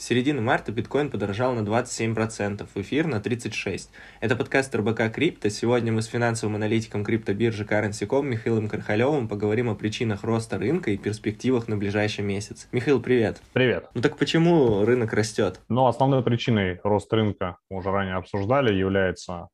С середины марта биткоин подорожал на 27%, эфир на 36%. Это подкаст РБК Крипто. Сегодня мы с финансовым аналитиком криптобиржи Currency.com Михаилом Кархалевым поговорим о причинах роста рынка и перспективах на ближайший месяц. Михаил, привет. Привет. Ну так почему рынок растет? Основной причиной роста рынка, мы уже ранее обсуждали, является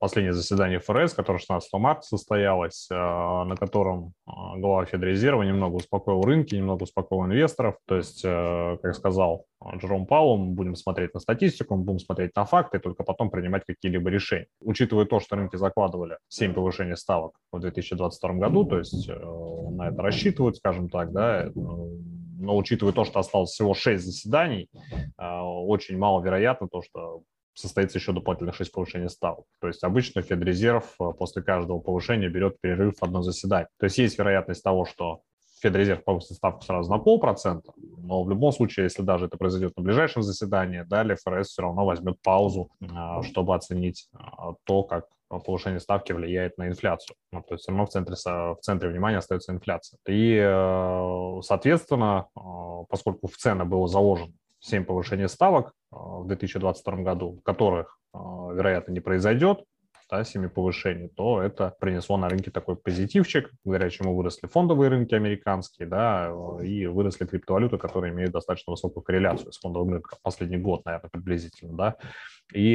последнее заседание ФРС, которое 16 марта состоялось, на котором глава Федрезерва немного успокоил рынки, немного успокоил инвесторов. То есть, как сказал Джером Пауэлл, мы будем смотреть на статистику, мы будем смотреть на факты, и только потом принимать какие-либо решения. Учитывая то, что рынки закладывали 7 повышений ставок в 2022 году, то есть на это рассчитывают, скажем так, да, но учитывая то, что осталось всего 6 заседаний, очень маловероятно то, что состоится еще дополнительных 6 повышений ставок. То есть обычно Федрезерв после каждого повышения берет перерыв в одно заседание. То есть есть вероятность того, что Федрезерв повысит ставку сразу на 0,5%, но в любом случае, если даже это произойдет на ближайшем заседании, далее ФРС все равно возьмет паузу, чтобы оценить то, как повышение ставки влияет на инфляцию. То есть все равно в центре внимания остается инфляция. И, соответственно, поскольку в цены было заложено 7 повышений ставок в 2022 году, которых, вероятно, не произойдет, 7 повышений, то это принесло на рынке такой позитивчик, благодаря чему выросли фондовые рынки американские, да, и выросли криптовалюты, которые имеют достаточно высокую корреляцию с фондовым рынком. Последний год, наверное, приблизительно, да. И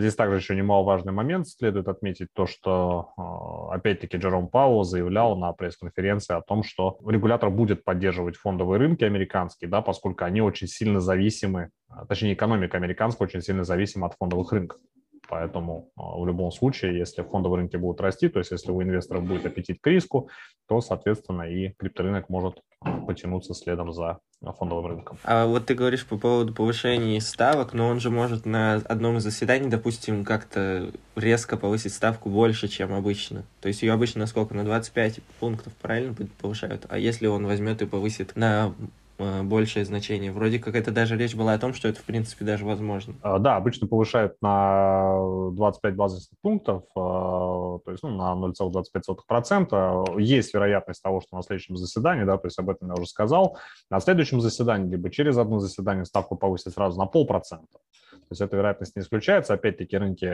здесь также еще немаловажный момент следует отметить, то, что, опять-таки, Джером Пауэлл заявлял на пресс-конференции о том, что регулятор будет поддерживать фондовые рынки американские, да, поскольку они очень сильно зависимы, точнее, экономика американская очень сильно зависима от фондовых рынков. Поэтому в любом случае, если фондовые рынки будут расти, то есть если у инвесторов будет аппетит к риску, то, соответственно, и крипторынок может потянуться следом за фондовым рынком. А вот ты говоришь по поводу повышения ставок, но он же может на одном из заседаний, допустим, как-то резко повысить ставку больше, чем обычно. То есть ее обычно на сколько? На 25 пунктов, правильно, повышают? А если он возьмет и повысит на большее значение? Вроде как это даже речь была о том, что это, в принципе, даже возможно. Да, обычно повышают на 25 базисных пунктов, то есть на 0,25%. Есть вероятность того, что на следующем заседании, да, то есть об этом я уже сказал, на следующем заседании, либо через одно заседание ставку повысят сразу на 0,5%. То есть эта вероятность не исключается. Опять-таки рынки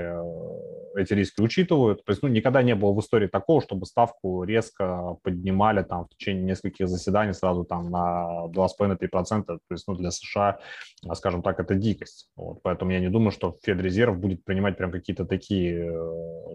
эти риски учитывают. То есть никогда не было в истории такого, чтобы ставку резко поднимали там в течение нескольких заседаний сразу там на 2,5-3%. То есть для США, скажем так, это дикость. Вот. Поэтому я не думаю, что Федрезерв будет принимать прям какие-то такие,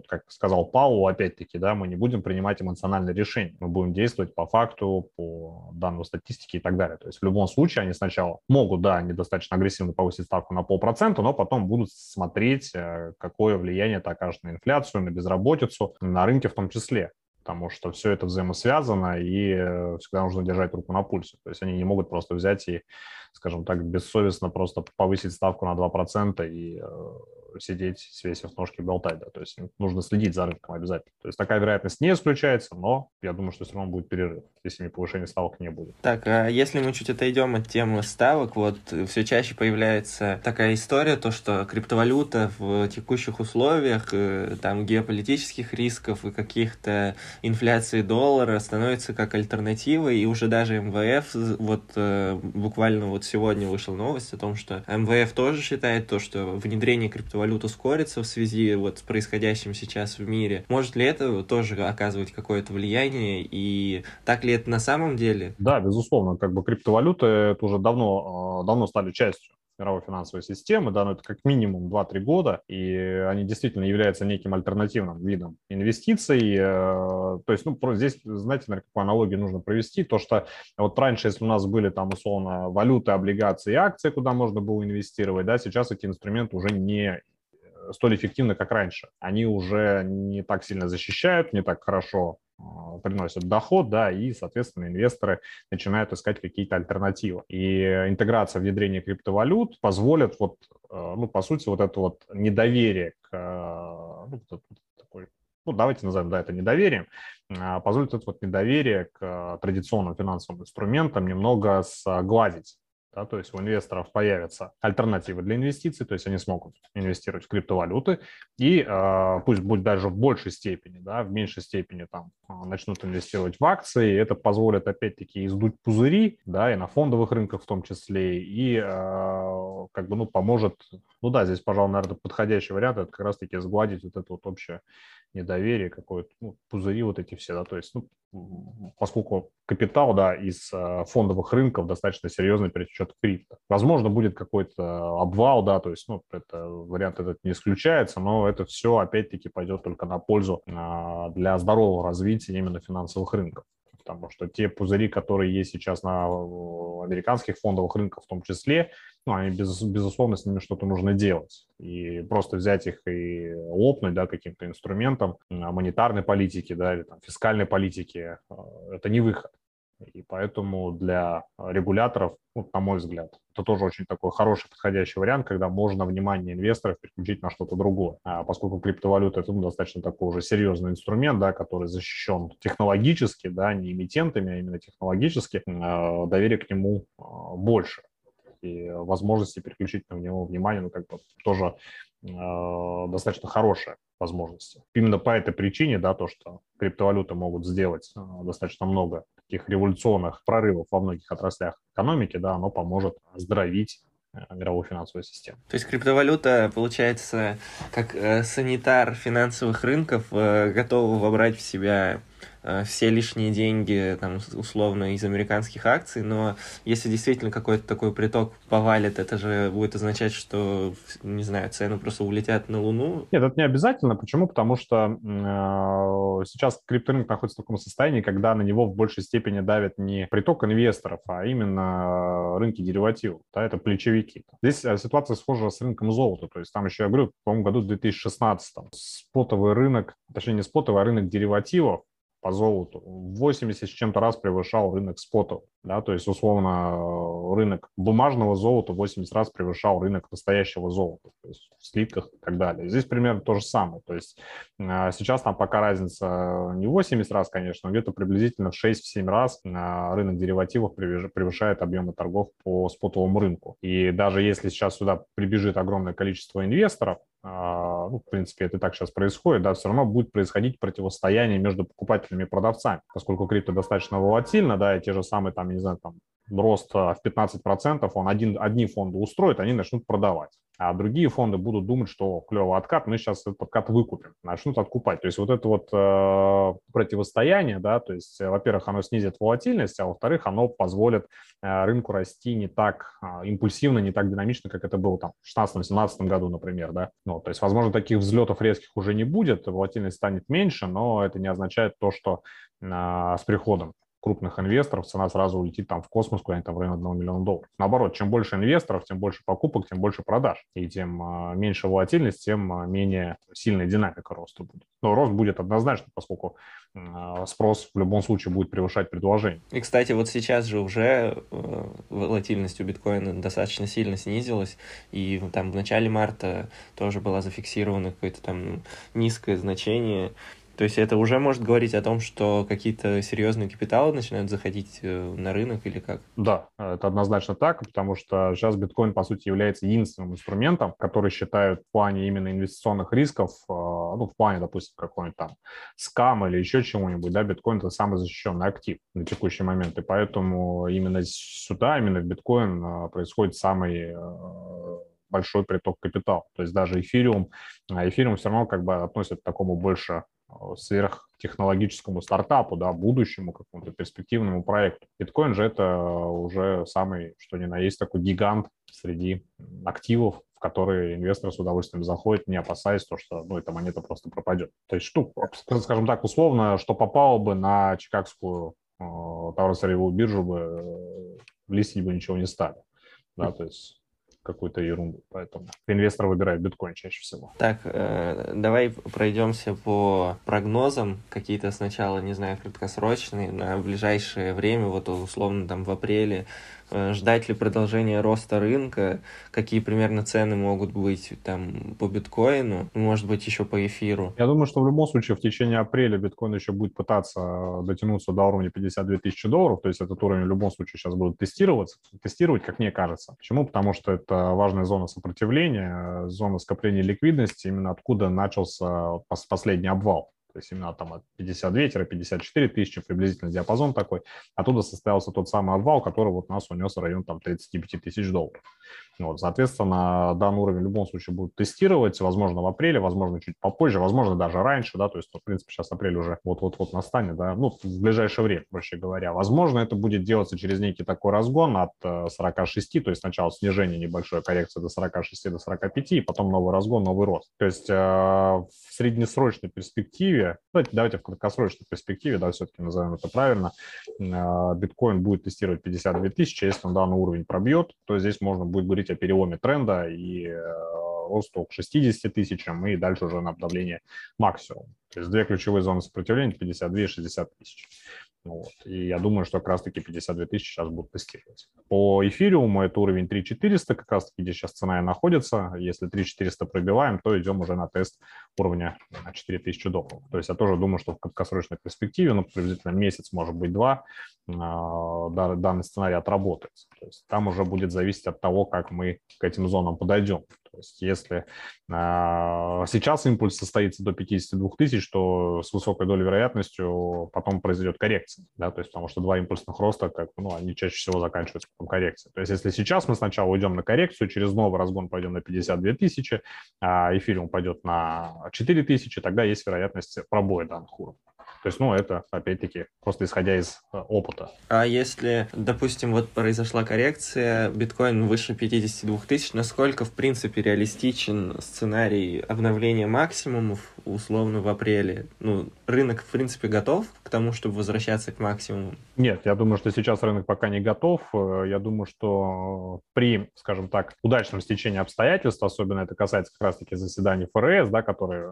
как сказал Пауэлл, опять-таки, да, мы не будем принимать эмоциональные решения. Мы будем действовать по факту, по данной статистике и так далее. То есть в любом случае они сначала могут, да, они достаточно агрессивно повысить ставку на 0,5%, но потом будут смотреть, какое влияние это окажет на инфляцию, на безработицу, на рынке в том числе. Потому что все это взаимосвязано, и всегда нужно держать руку на пульсе. То есть они не могут просто взять и, скажем так, бессовестно просто повысить ставку на 2% и сидеть, свесив ножки, болтать. Да. То есть нужно следить за рынком обязательно. То есть такая вероятность не исключается, но я думаю, что все равно будет перерыв, если не повышения ставок не будет. Так, а если мы чуть отойдем от темы ставок, вот все чаще появляется такая история, то что криптовалюта в текущих условиях, там геополитических рисков и каких-то инфляции доллара становится как альтернативой, и уже даже МВФ, буквально сегодня вышла новость о том, что МВФ тоже считает то, что внедрение криптовалют ускорится в связи с происходящим сейчас в мире. Может ли это тоже оказывать какое-то влияние, и так ли это на самом деле? Да, безусловно, криптовалюты это уже давно стали частью мировой финансовой системы, да, но это как минимум 2-3 года, и они действительно являются неким альтернативным видом инвестиций. То есть, здесь, знаете, наверное, какую аналогию нужно провести, то что вот раньше, если у нас были там, условно, валюты, облигации, акции, куда можно было инвестировать, да, сейчас эти инструменты уже не столь эффективны, как раньше. Они уже не так сильно защищают, не так хорошо приносят доход, да, и, соответственно, инвесторы начинают искать какие-то альтернативы. И интеграция внедрения криптовалют позволит по сути, это недоверие к такой, давайте назовем, да, это недоверием, позволит это недоверие к традиционным финансовым инструментам немного сгладить. Да, то есть у инвесторов появятся альтернативы для инвестиций, то есть они смогут инвестировать в криптовалюты и пусть будет даже в большей степени, да, в меньшей степени там начнут инвестировать в акции, это позволит опять-таки издуть пузыри, да, и на фондовых рынках в том числе, и как бы, ну, поможет, ну да, здесь, пожалуй, наверное, подходящий вариант, это как раз-таки сгладить вот это вот общее недоверие, какое-то, ну, пузыри вот эти все, да, то есть, ну, поскольку капитал, да, из фондовых рынков достаточно серьезно перетечет в крипто. Возможно, будет какой-то обвал, да, то есть, ну, это, вариант этот не исключается, но это все, опять-таки, пойдет только на пользу для здорового развития именно финансовых рынков. Потому что те пузыри, которые есть сейчас на американских фондовых рынках в том числе, ну, они, безусловно, с ними что-то нужно делать. И просто взять их и лопнуть, да, каким-то инструментом монетарной политики, да, или там, фискальной политики, это не выход. И поэтому для регуляторов, ну, на мой взгляд, это тоже очень такой хороший подходящий вариант, когда можно внимание инвесторов переключить на что-то другое. А поскольку криптовалюта – это, ну, достаточно такой уже серьезный инструмент, да, который защищен технологически, да, не эмитентами, а именно технологически, доверие к нему больше. И возможности переключить на него внимание, ну, как бы тоже достаточно хорошая возможность. Именно по этой причине, да, то, что криптовалюты могут сделать достаточно много таких революционных прорывов во многих отраслях экономики, да, оно поможет оздоровить мировую финансовую систему. То есть криптовалюта, получается, как санитар финансовых рынков, готова вобрать в себя все лишние деньги, там, условно, из американских акций, но если действительно какой-то такой приток повалит, это же будет означать, что, не знаю, цены просто улетят на Луну? Нет, это не обязательно. Почему? Потому что сейчас крипторынок находится в таком состоянии, когда на него в большей степени давит не приток инвесторов, а именно рынки деривативов, да, это плечевики. Здесь ситуация схожа с рынком золота, то есть там еще, я говорю, по-моему, году в 2016 спотовый рынок, точнее не спотовый, а рынок деривативов по золоту в 80 с чем-то раз превышал рынок спотов, да, то есть, условно, рынок бумажного золота 80 раз превышал рынок настоящего золота, то есть в слитках и так далее. Здесь примерно то же самое, то есть сейчас там пока разница не 80 раз, конечно, но где-то приблизительно в 6-7 раз рынок деривативов превышает объемы торгов по спотовому рынку. И даже если сейчас сюда прибежит огромное количество инвесторов, ну, в принципе, это и так сейчас происходит, да, все равно будет происходить противостояние между покупателями и продавцами, поскольку крипто достаточно волатильно, да, и те же самые, там, не знаю, там, рост в 15%, он одни фонды устроит, они начнут продавать, а другие фонды будут думать, что клевый откат, мы сейчас этот откат выкупим, начнут откупать. То есть вот это вот противостояние, да, то есть, во-первых, оно снизит волатильность, а во-вторых, оно позволит рынку расти не так импульсивно, не так динамично, как это было там в 2016-2017 году, например, да. Ну, то есть, возможно, таких взлетов резких уже не будет, волатильность станет меньше, но это не означает то, что с приходом крупных инвесторов цена сразу улетит там в космос куда-нибудь в районе 1 миллиона долларов. Наоборот, чем больше инвесторов, тем больше покупок, тем больше продаж. И тем меньше волатильность, тем менее сильная динамика роста будет. Но рост будет однозначно, поскольку спрос в любом случае будет превышать предложение. И, кстати, вот сейчас же уже волатильность у биткоина достаточно сильно снизилась. И там в начале марта тоже было зафиксировано какое-то там низкое значение. То есть это уже может говорить о том, что какие-то серьезные капиталы начинают заходить на рынок или как? Да, это однозначно так, потому что сейчас биткоин, по сути, является единственным инструментом, который считают в плане именно инвестиционных рисков, ну, в плане, допустим, какой-нибудь там скам или еще чего-нибудь, да, биткоин – это самый защищенный актив на текущий момент, и поэтому именно сюда, именно в биткоин происходит самый большой приток капитала. То есть даже эфириум все равно как бы относится к такому больше сверхтехнологическому стартапу, да, будущему какому-то перспективному проекту. Биткоин же это уже самый, что ни на есть, такой гигант среди активов, в которые инвесторы с удовольствием заходят, не опасаясь то, что, ну, эта монета просто пропадет. То есть, ну, скажем так, условно, что попало бы на чикагскую товарно-сырьевую биржу, бы листить бы ничего не стали. Да, то есть какую-то ерунду. Поэтому инвестор выбирает биткоин чаще всего. Так, давай пройдемся по прогнозам. Какие-то сначала, не знаю, краткосрочные, на ближайшее время, вот условно там в апреле. Ждать ли продолжения роста рынка? Какие примерно цены могут быть там по биткоину? Может быть, еще по эфиру? Я думаю, что в любом случае в течение апреля биткоин еще будет пытаться дотянуться до уровня 52 тысячи долларов. То есть этот уровень в любом случае сейчас будут тестировать, как мне кажется. Почему? Потому что это важная зона сопротивления, зона скопления ликвидности, именно откуда начался последний обвал. То есть именно там от 52-54 тысячи, приблизительно диапазон такой, оттуда состоялся тот самый обвал, который вот нас унес в район там 35 тысяч долларов. Вот, соответственно, данный уровень в любом случае будут тестировать, возможно, в апреле, возможно, чуть попозже, возможно, даже раньше, да, то есть, в принципе, сейчас апрель уже вот-вот-вот настанет, да, ну, в ближайшее время, проще говоря. Возможно, это будет делаться через некий такой разгон от 46, то есть сначала снижение небольшой коррекции до 46, до 45, и потом новый разгон, новый рост. То есть в среднесрочной перспективе, давайте в краткосрочной перспективе, да, все-таки назовем это правильно, биткоин будет тестировать 52 тысячи, если он данный уровень пробьет, то здесь можно будет говорить о переломе тренда и росту к 60 тысячам и дальше уже на обновление максимума. То есть две ключевые зоны сопротивления 52 и 60 тысяч. Вот. И я думаю, что как раз-таки 52 тысячи сейчас будут тестировать. По эфириуму это уровень 3400, как раз-таки где сейчас цена и находится. Если 3400 пробиваем, то идем уже на тест уровня 4000 долларов. То есть я тоже думаю, что в краткосрочной перспективе, ну, приблизительно месяц, может быть, два, данный сценарий отработается. То есть там уже будет зависеть от того, как мы к этим зонам подойдем. То есть если сейчас импульс состоится до 52 тысяч, то с высокой долей вероятностью потом произойдет коррекция, да, то есть потому что два импульсных роста, как, ну, они чаще всего заканчиваются потом коррекцией. То есть если сейчас мы сначала уйдем на коррекцию, через новый разгон пойдем на 52 тысячи, а эфириум пойдет на 4 тысячи, тогда есть вероятность пробоя данных уровней. То есть, ну, это, опять-таки, просто исходя из опыта. А если, допустим, вот произошла коррекция, биткоин выше 52 тысяч, насколько, в принципе, реалистичен сценарий обновления максимумов, условно, в апреле? Ну, рынок, в принципе, готов к тому, чтобы возвращаться к максимуму? Нет, я думаю, что сейчас рынок пока не готов. Я думаю, что при, скажем так, удачном стечении обстоятельств, особенно это касается как раз-таки заседаний ФРС, да, которые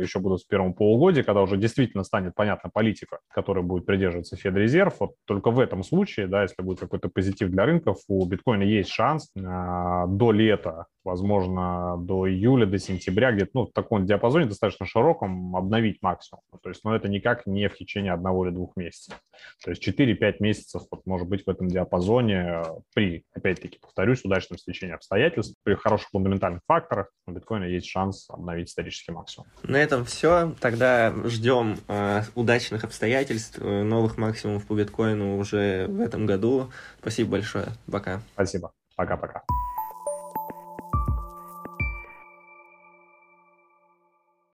еще будут в первом полугодии, когда уже действительно станет понятна политика, которой будет придерживаться Федрезерв. Вот только в этом случае, да, если будет какой-то позитив для рынков, у биткоина есть шанс до лета, возможно, до июля, до сентября, где-то, ну, в таком диапазоне достаточно широком обновить максимум. То есть, ну, это никак не в течение одного или двух месяцев. То есть 4-5 месяцев, вот, может быть, в этом диапазоне при, опять-таки, повторюсь, удачном стечении обстоятельств, при хороших фундаментальных факторах у биткоина есть шанс обновить исторический максимум. На этом все. Тогда ждем удачных обстоятельств, новых максимумов по биткоину уже в этом году. Спасибо большое. Пока. Спасибо. Пока-пока.